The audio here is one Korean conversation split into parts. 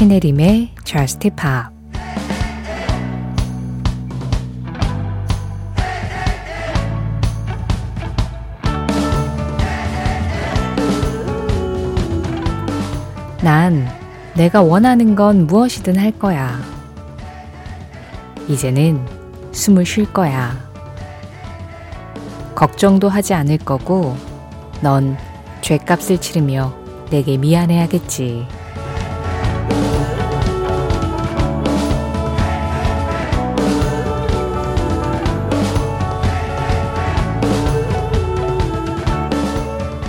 신혜림의 JUST POP. 난 내가 원하는 건 무엇이든 할 거야. 이제는 숨을 쉴 거야. 걱정도 하지 않을 거고 넌 죗값을 치르며 내게 미안해하겠지.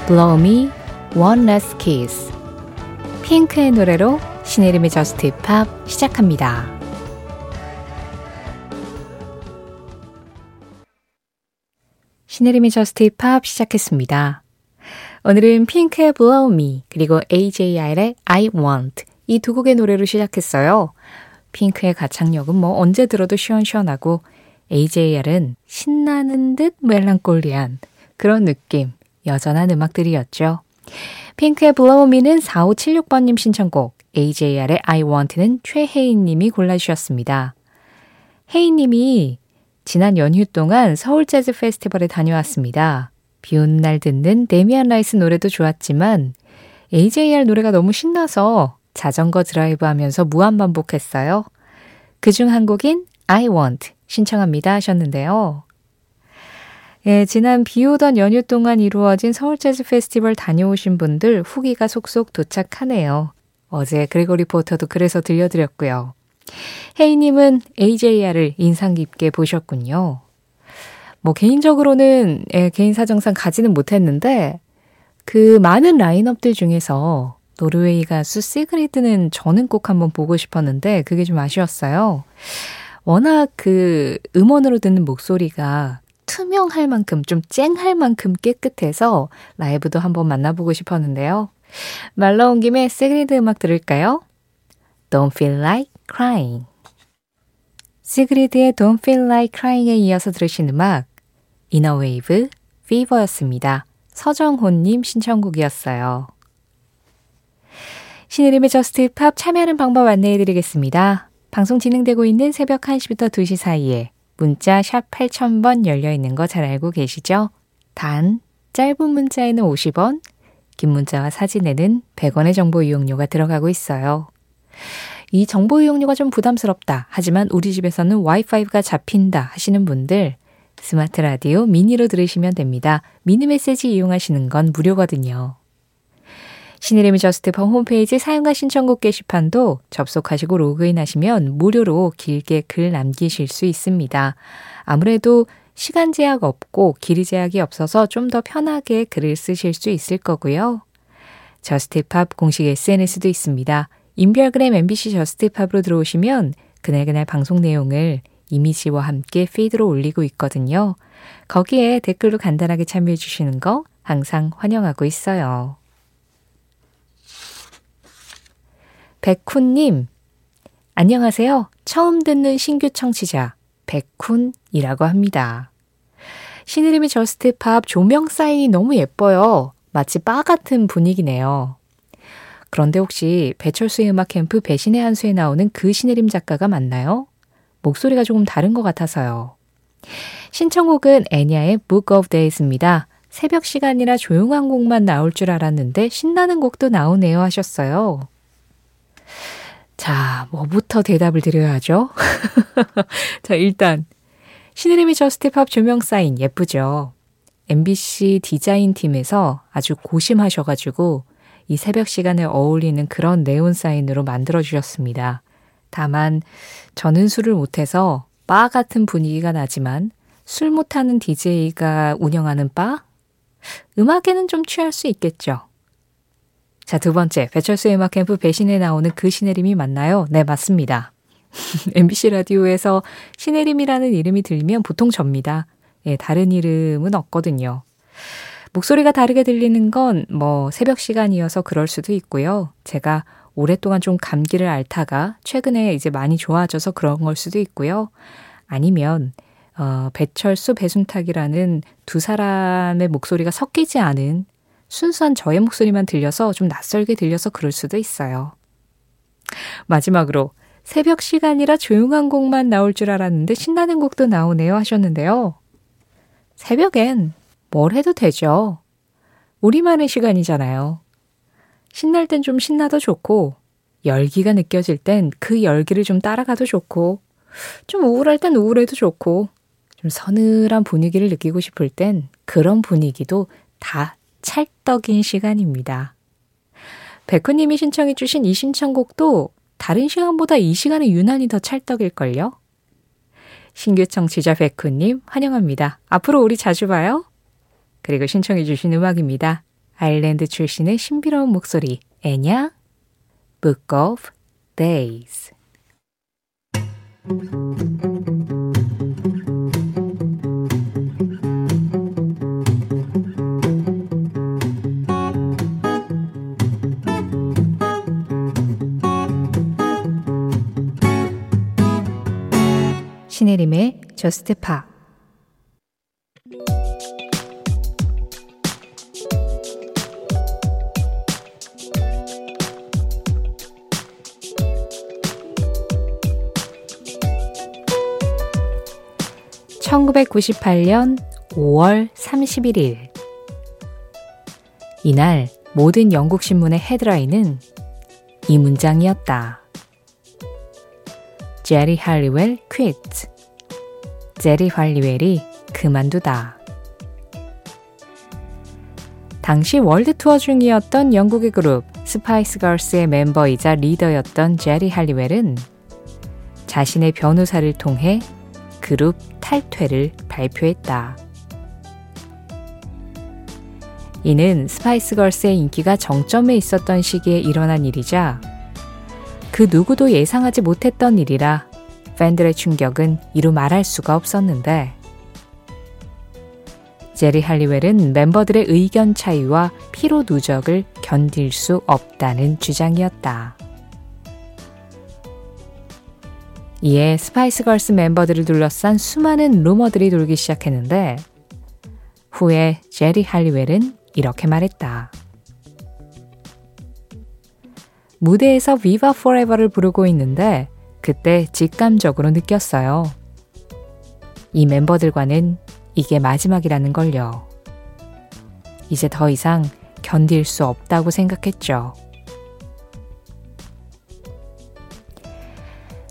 Blow me one last kiss. 핑크의 노래로 신혜림의 저스트 팝 시작합니다. 신혜림의 저스트 팝 시작했습니다. 오늘은 핑크의 Blow Me 그리고 AJR의 I Want 이 두 곡의 노래로 시작했어요. 핑크의 가창력은 뭐 언제 들어도 시원시원하고 AJR은 신나는 듯 멜랑콜리한 그런 느낌 여전한 음악들이었죠. 핑크의 Blow Me는 4576번님 신청곡, AJR의 I Want는 최혜인님이 골라주셨습니다. 혜인님이 지난 연휴 동안 서울 재즈 페스티벌에 다녀왔습니다. 비 오는 날 듣는 데미안 라이스 노래도 좋았지만 AJR 노래가 너무 신나서 자전거 드라이브하면서 무한 반복했어요. 그중 한 곡인 I Want 신청합니다 하셨는데요. 예, 지난 비 오던 연휴 동안 이루어진 서울 재즈 페스티벌 다녀오신 분들 후기가 속속 도착하네요. 어제 그레고리 포터도 그래서 들려드렸고요. 혜이님은 AJR을 인상 깊게 보셨군요. 뭐 개인적으로는 예, 개인 사정상 가지는 못했는데 그 많은 라인업들 중에서 노르웨이 가수 시그리드는 저는 꼭 한번 보고 싶었는데 그게 좀 아쉬웠어요. 워낙 그 음원으로 듣는 목소리가 투명할 만큼 좀 쨍할 만큼 깨끗해서 라이브도 한번 만나보고 싶었는데요. 말 나온 김에 시그리드 음악 들을까요? Don't feel like crying. 시그리드의 Don't feel like crying에 이어서 들으신 음악 이너웨이브 피버였습니다. 서정호님 신청곡이었어요. 신혜림의 저스트 팝 참여하는 방법 안내해드리겠습니다. 방송 진행되고 있는 새벽 1시부터 2시 사이에 문자 샵 8000번 열려있는 거 잘 알고 계시죠? 단, 짧은 문자에는 50원, 긴 문자와 사진에는 100원의 정보 이용료가 들어가고 있어요. 이 정보 이용료가 좀 부담스럽다. 하지만 우리 집에서는 와이파이가 잡힌다 하시는 분들 스마트 라디오 미니로 들으시면 됩니다. 미니 메시지 이용하시는 건 무료거든요. 신혜림의 저스트팝 홈페이지 사용과 신청곡 게시판도 접속하시고 로그인하시면 무료로 길게 글 남기실 수 있습니다. 아무래도 시간 제약 없고 길이 제약이 없어서 좀 더 편하게 글을 쓰실 수 있을 거고요. 저스트팝 공식 SNS도 있습니다. 인별그램 MBC 저스트팝으로 들어오시면 그날그날 방송 내용을 이미지와 함께 피드로 올리고 있거든요. 거기에 댓글로 간단하게 참여해 주시는 거 항상 환영하고 있어요. 백훈님, 안녕하세요. 처음 듣는 신규 청취자 백훈이라고 합니다. 신혜림의 저스트 팝 조명 사인이 너무 예뻐요. 마치 바 같은 분위기네요. 그런데 혹시 배철수의 음악 캠프 배신의 한수에 나오는 그 신혜림 작가가 맞나요? 목소리가 조금 다른 것 같아서요. 신청곡은 애냐의 Book of Days입니다. 새벽 시간이라 조용한 곡만 나올 줄 알았는데 신나는 곡도 나오네요 하셨어요. 자, 뭐부터 대답을 드려야 하죠? 자, 일단 신혜림의 저스트 팝 조명 사인 예쁘죠? MBC 디자인 팀에서 아주 고심하셔가지고 이 새벽 시간에 어울리는 그런 네온 사인으로 만들어주셨습니다. 다만 저는 술을 못해서 바 같은 분위기가 나지만 술 못하는 DJ가 운영하는 바? 음악에는 좀 취할 수 있겠죠. 자, 두 번째, 배철수의 음악 캠프 배신에 나오는 그 신혜림이 맞나요? 네, 맞습니다. MBC 라디오에서 신혜림이라는 이름이 들리면 보통 접니다. 예, 다른 이름은 없거든요. 목소리가 다르게 들리는 건 뭐 새벽 시간이어서 그럴 수도 있고요. 제가 오랫동안 좀 감기를 앓다가 최근에 이제 많이 좋아져서 그런 걸 수도 있고요. 아니면 배철수, 배순탁이라는 두 사람의 목소리가 섞이지 않은 순수한 저의 목소리만 들려서 좀 낯설게 들려서 그럴 수도 있어요. 마지막으로 새벽 시간이라 조용한 곡만 나올 줄 알았는데 신나는 곡도 나오네요 하셨는데요. 새벽엔 뭘 해도 되죠. 우리만의 시간이잖아요. 신날 땐 좀 신나도 좋고 열기가 느껴질 땐 그 열기를 좀 따라가도 좋고 좀 우울할 땐 우울해도 좋고 좀 서늘한 분위기를 느끼고 싶을 땐 그런 분위기도 다 찰떡인 시간입니다. 백호님이 신청해 주신 이 신청곡도 다른 시간보다 이 시간에 유난히 더 찰떡일걸요? 신규 청취자 백호님 환영합니다. 앞으로 우리 자주 봐요. 그리고 신청해 주신 음악입니다. 아일랜드 출신의 신비로운 목소리 Enya, Book of Days. 신혜림의 Just Pop. (목소리) 1998년 5월 31일 이날 모든 영국 신문의 헤드라인은 이 문장이었다. Geri Halliwell quit. 제리 할리웰이 그만두다. 당시 월드 투어 중이었던 영국의 그룹 스파이스 걸스의 멤버이자 리더였던 제리 할리웰은 자신의 변호사를 통해 그룹 탈퇴를 발표했다. 이는 스파이스 걸스의 인기가 정점에 있었던 시기에 일어난 일이자 그 누구도 예상하지 못했던 일이라 팬들의 충격은 이루 말할 수가 없었는데 제리 할리웰은 멤버들의 의견 차이와 피로 누적을 견딜 수 없다는 주장이었다. 이에 스파이스 걸스 멤버들을 둘러싼 수많은 루머들이 돌기 시작했는데 후에 제리 할리웰은 이렇게 말했다. 무대에서 Viva Forever를 부르고 있는데 그때 직감적으로 느꼈어요. 이 멤버들과는 이게 마지막이라는 걸요. 이제 더 이상 견딜 수 없다고 생각했죠.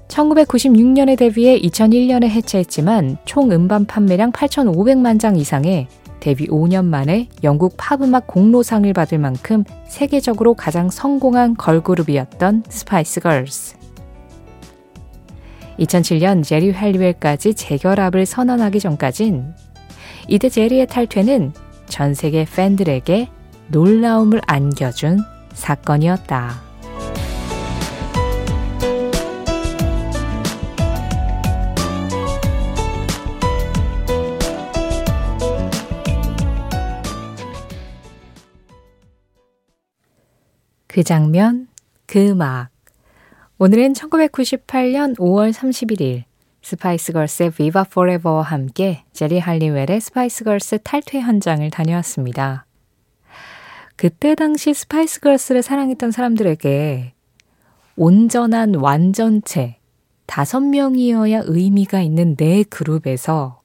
1996년에 데뷔해 2001년에 해체했지만 총 음반 판매량 8,500만 장 이상에 데뷔 5년 만에 영국 팝음악 공로상을 받을 만큼 세계적으로 가장 성공한 걸그룹이었던 스파이스 걸스. 2007년 제리 할리웰까지 재결합을 선언하기 전까진 이때 제리의 탈퇴는 전 세계 팬들에게 놀라움을 안겨준 사건이었다. 그 장면, 그 음악. 오늘은 1998년 5월 31일 스파이스 걸스의 Viva Forever와 함께 제리 할리웰의 스파이스 걸스 탈퇴 현장을 다녀왔습니다. 그때 당시 스파이스 걸스를 사랑했던 사람들에게 온전한 완전체 5명이어야 의미가 있는 내 그룹에서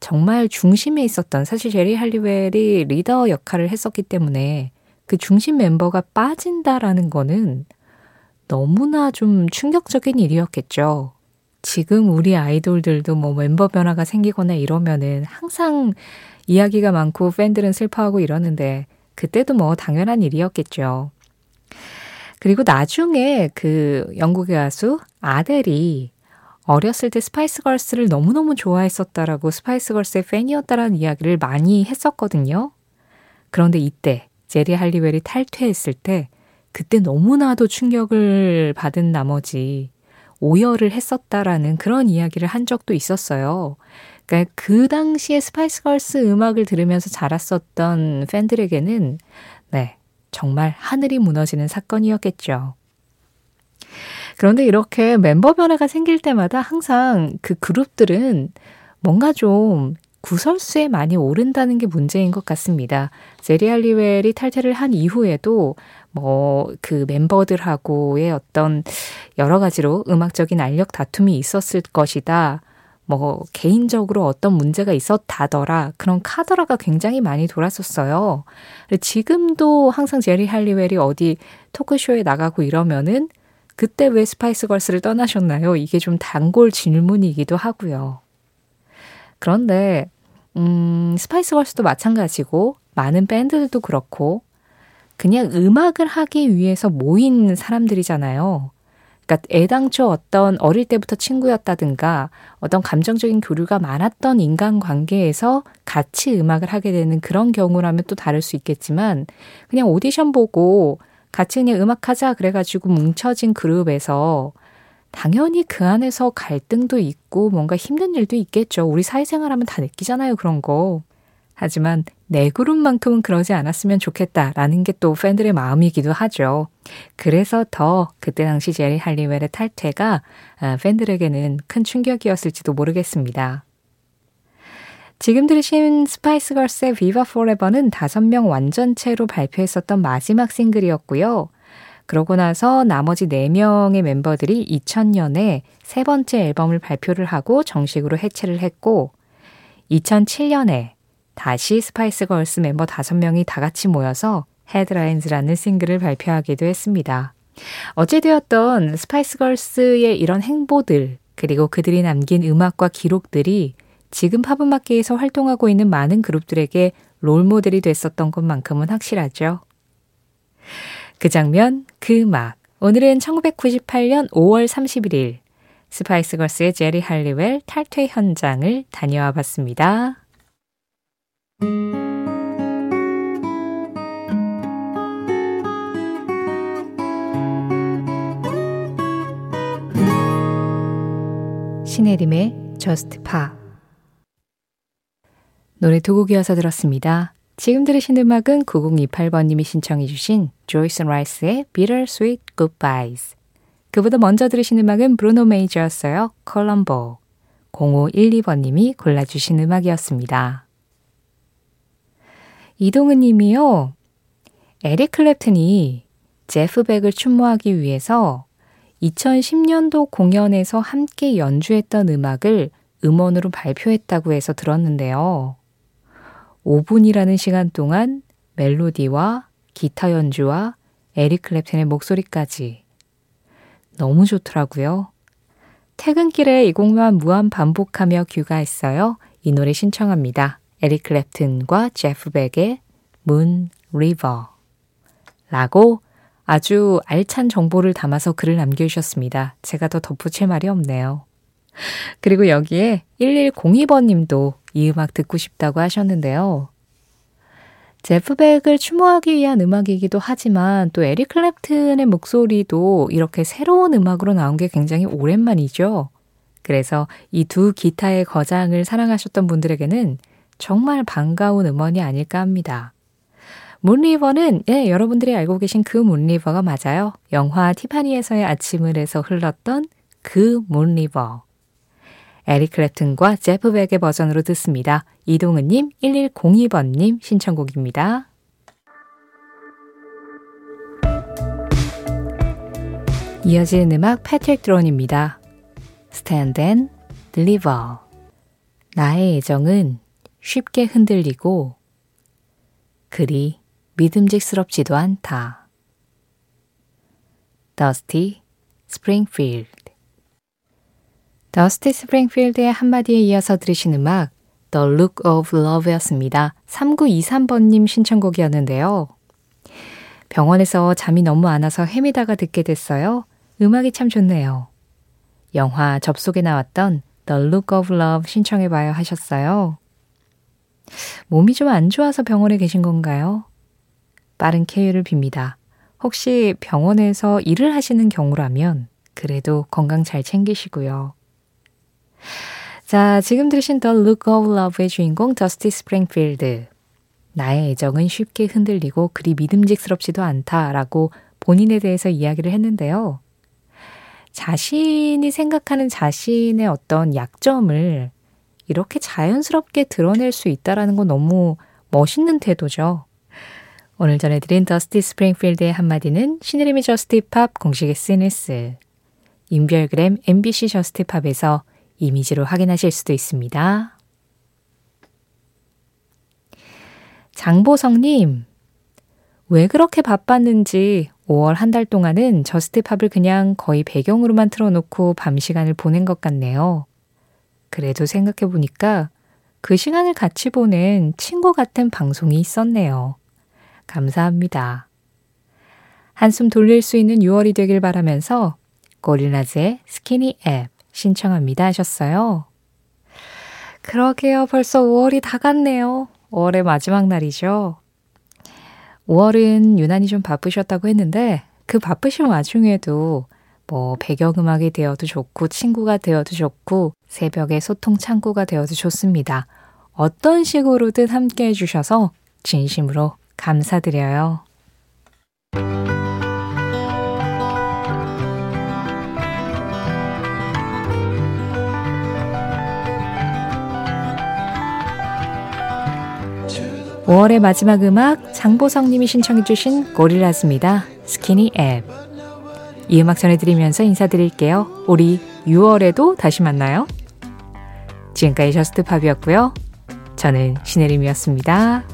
정말 중심에 있었던, 사실 제리 할리웰이 리더 역할을 했었기 때문에 그 중심 멤버가 빠진다라는 거는 너무나 좀 충격적인 일이었겠죠. 지금 우리 아이돌들도 뭐 멤버 변화가 생기거나 이러면은 항상 이야기가 많고 팬들은 슬퍼하고 이러는데 그때도 뭐 당연한 일이었겠죠. 그리고 나중에 그 영국의 가수 아델이 어렸을 때 스파이스 걸스를 너무너무 좋아했었다라고 스파이스 걸스의 팬이었다라는 이야기를 많이 했었거든요. 그런데 이때 제리 할리웰이 탈퇴했을 때 그때 너무나도 충격을 받은 나머지 오열을 했었다라는 그런 이야기를 한 적도 있었어요. 그러니까 그 당시에 스파이스 걸스 음악을 들으면서 자랐었던 팬들에게는 네, 정말 하늘이 무너지는 사건이었겠죠. 그런데 이렇게 멤버 변화가 생길 때마다 항상 그 그룹들은 뭔가 좀 구설수에 많이 오른다는 게 문제인 것 같습니다. 제리 할리웰이 탈퇴를 한 이후에도 그 멤버들하고의 어떤 여러 가지로 음악적인 알력 다툼이 있었을 것이다. 개인적으로 어떤 문제가 있었다더라. 그런 카더라가 굉장히 많이 돌았었어요. 지금도 항상 제리 할리웰이 어디 토크쇼에 나가고 이러면은 그때 왜 스파이스 걸스를 떠나셨나요? 이게 좀 단골 질문이기도 하고요. 그런데 스파이스 걸스도 마찬가지고 많은 밴드들도 그렇고 그냥 음악을 하기 위해서 모인 사람들이잖아요. 그러니까 애당초 어떤 어릴 때부터 친구였다든가 어떤 감정적인 교류가 많았던 인간관계에서 같이 음악을 하게 되는 그런 경우라면 또 다를 수 있겠지만 그냥 오디션 보고 같이 그냥 음악하자 그래가지고 뭉쳐진 그룹에서 당연히 그 안에서 갈등도 있고 뭔가 힘든 일도 있겠죠. 우리 사회생활하면 다 느끼잖아요, 그런 거. 하지만 내 그룹만큼은 그러지 않았으면 좋겠다라는 게 또 팬들의 마음이기도 하죠. 그래서 더 그때 당시 제리 할리웰의 탈퇴가 팬들에게는 큰 충격이었을지도 모르겠습니다. 지금 들으신 스파이스 걸스의 비바 포레버는 5명 완전체로 발표했었던 마지막 싱글이었고요. 그러고 나서 나머지 4명의 멤버들이 2000년에 3번째 앨범을 발표를 하고 정식으로 해체를 했고 2007년에 다시 스파이스 걸스 멤버 5명이 다 같이 모여서 헤드라인즈라는 싱글을 발표하기도 했습니다. 어찌되었던 스파이스 걸스의 이런 행보들 그리고 그들이 남긴 음악과 기록들이 지금 팝음악계에서 활동하고 있는 많은 그룹들에게 롤모델이 됐었던 것만큼은 확실하죠. 그 장면, 그 음악. 오늘은 1998년 5월 31일 스파이스 걸스의 제리 할리웰 탈퇴 현장을 다녀와 봤습니다. 신혜림의 Just Pop 노래 2곡 이어서 들었습니다. 지금 들으신 음악은 9028번님이 신청해 주신 Joyce Rice의 Bitter Sweet Goodbyes 그보다 먼저 들으신 음악은 브루노 메이저였어요. Colombo 0512번님이 골라주신 음악이었습니다. 이동은 님이요. 에릭 클랩튼이 제프 벡을 추모하기 위해서 2010년도 공연에서 함께 연주했던 음악을 음원으로 발표했다고 해서 들었는데요. 5분이라는 시간 동안 멜로디와 기타 연주와 에릭 클랩튼의 목소리까지 너무 좋더라고요. 퇴근길에 이 곡만 무한 반복하며 귀가했어요. 이 노래 신청합니다. 에릭 클랩튼과 제프 벡의 문 리버 라고 아주 알찬 정보를 담아서 글을 남겨주셨습니다. 제가 더 덧붙일 말이 없네요. 그리고 여기에 1102번님도 이 음악 듣고 싶다고 하셨는데요. 제프 벡을 추모하기 위한 음악이기도 하지만 또 에릭 클랩튼의 목소리도 이렇게 새로운 음악으로 나온 게 굉장히 오랜만이죠. 그래서 이 두 기타의 거장을 사랑하셨던 분들에게는 정말 반가운 음원이 아닐까 합니다. 문리버는 여러분들이 알고 계신 그 문리버가 맞아요. 영화 티파니에서의 아침을 해서 흘렀던 그 문리버. 에릭 클랩튼과 제프 벡의 버전으로 듣습니다. 이동은님, 1102번님 신청곡입니다. 이어지는 음악 패트릭 드론입니다. Stand and Deliver 나의 애정은 쉽게 흔들리고 그리 믿음직스럽지도 않다. Dusty Springfield Dusty Springfield의 한마디에 이어서 들으신 음악 The Look of Love였습니다. 3923번님 신청곡이었는데요. 병원에서 잠이 너무 안 와서 헤매다가 듣게 됐어요. 음악이 참 좋네요. 영화 접속에 나왔던 The Look of Love 신청해봐요 하셨어요. 몸이 좀 안 좋아서 병원에 계신 건가요? 빠른 쾌유를 빕니다. 혹시 병원에서 일을 하시는 경우라면 그래도 건강 잘 챙기시고요. 자, 지금 들으신 The Look of Love의 주인공 더스티 스프링필드. 나의 애정은 쉽게 흔들리고 그리 믿음직스럽지도 않다라고 본인에 대해서 이야기를 했는데요. 자신이 생각하는 자신의 어떤 약점을 이렇게 자연스럽게 드러낼 수 있다는 건 너무 멋있는 태도죠. 오늘 전해드린 더스티 스프링필드의 한마디는 신혜림의 저스티 팝 공식 SNS, 인별그램 MBC 저스티 팝에서 이미지로 확인하실 수도 있습니다. 장보성님, 왜 그렇게 바빴는지 5월 한 달 동안은 저스티 팝을 그냥 거의 배경으로만 틀어놓고 밤 시간을 보낸 것 같네요. 그래도 생각해보니까 그 시간을 같이 보낸 친구 같은 방송이 있었네요. 감사합니다. 한숨 돌릴 수 있는 6월이 되길 바라면서 고릴라즈의 스키니 앱 신청합니다 하셨어요. 그러게요. 벌써 5월이 다 갔네요. 5월의 마지막 날이죠. 5월은 유난히 좀 바쁘셨다고 했는데 그 바쁘신 와중에도 뭐 배경음악이 되어도 좋고 친구가 되어도 좋고 새벽의 소통 창구가 되어도 좋습니다. 어떤 식으로든 함께해 주셔서 진심으로 감사드려요. 네. 5월의 마지막 음악, 장보성님이 신청해 주신 고릴라즈입니다. 스키니 앱. 이 음악 전해드리면서 인사드릴게요. 우리 6월에도 다시 만나요. 지금까지 저스트팝이었고요. 저는 신혜림이었습니다.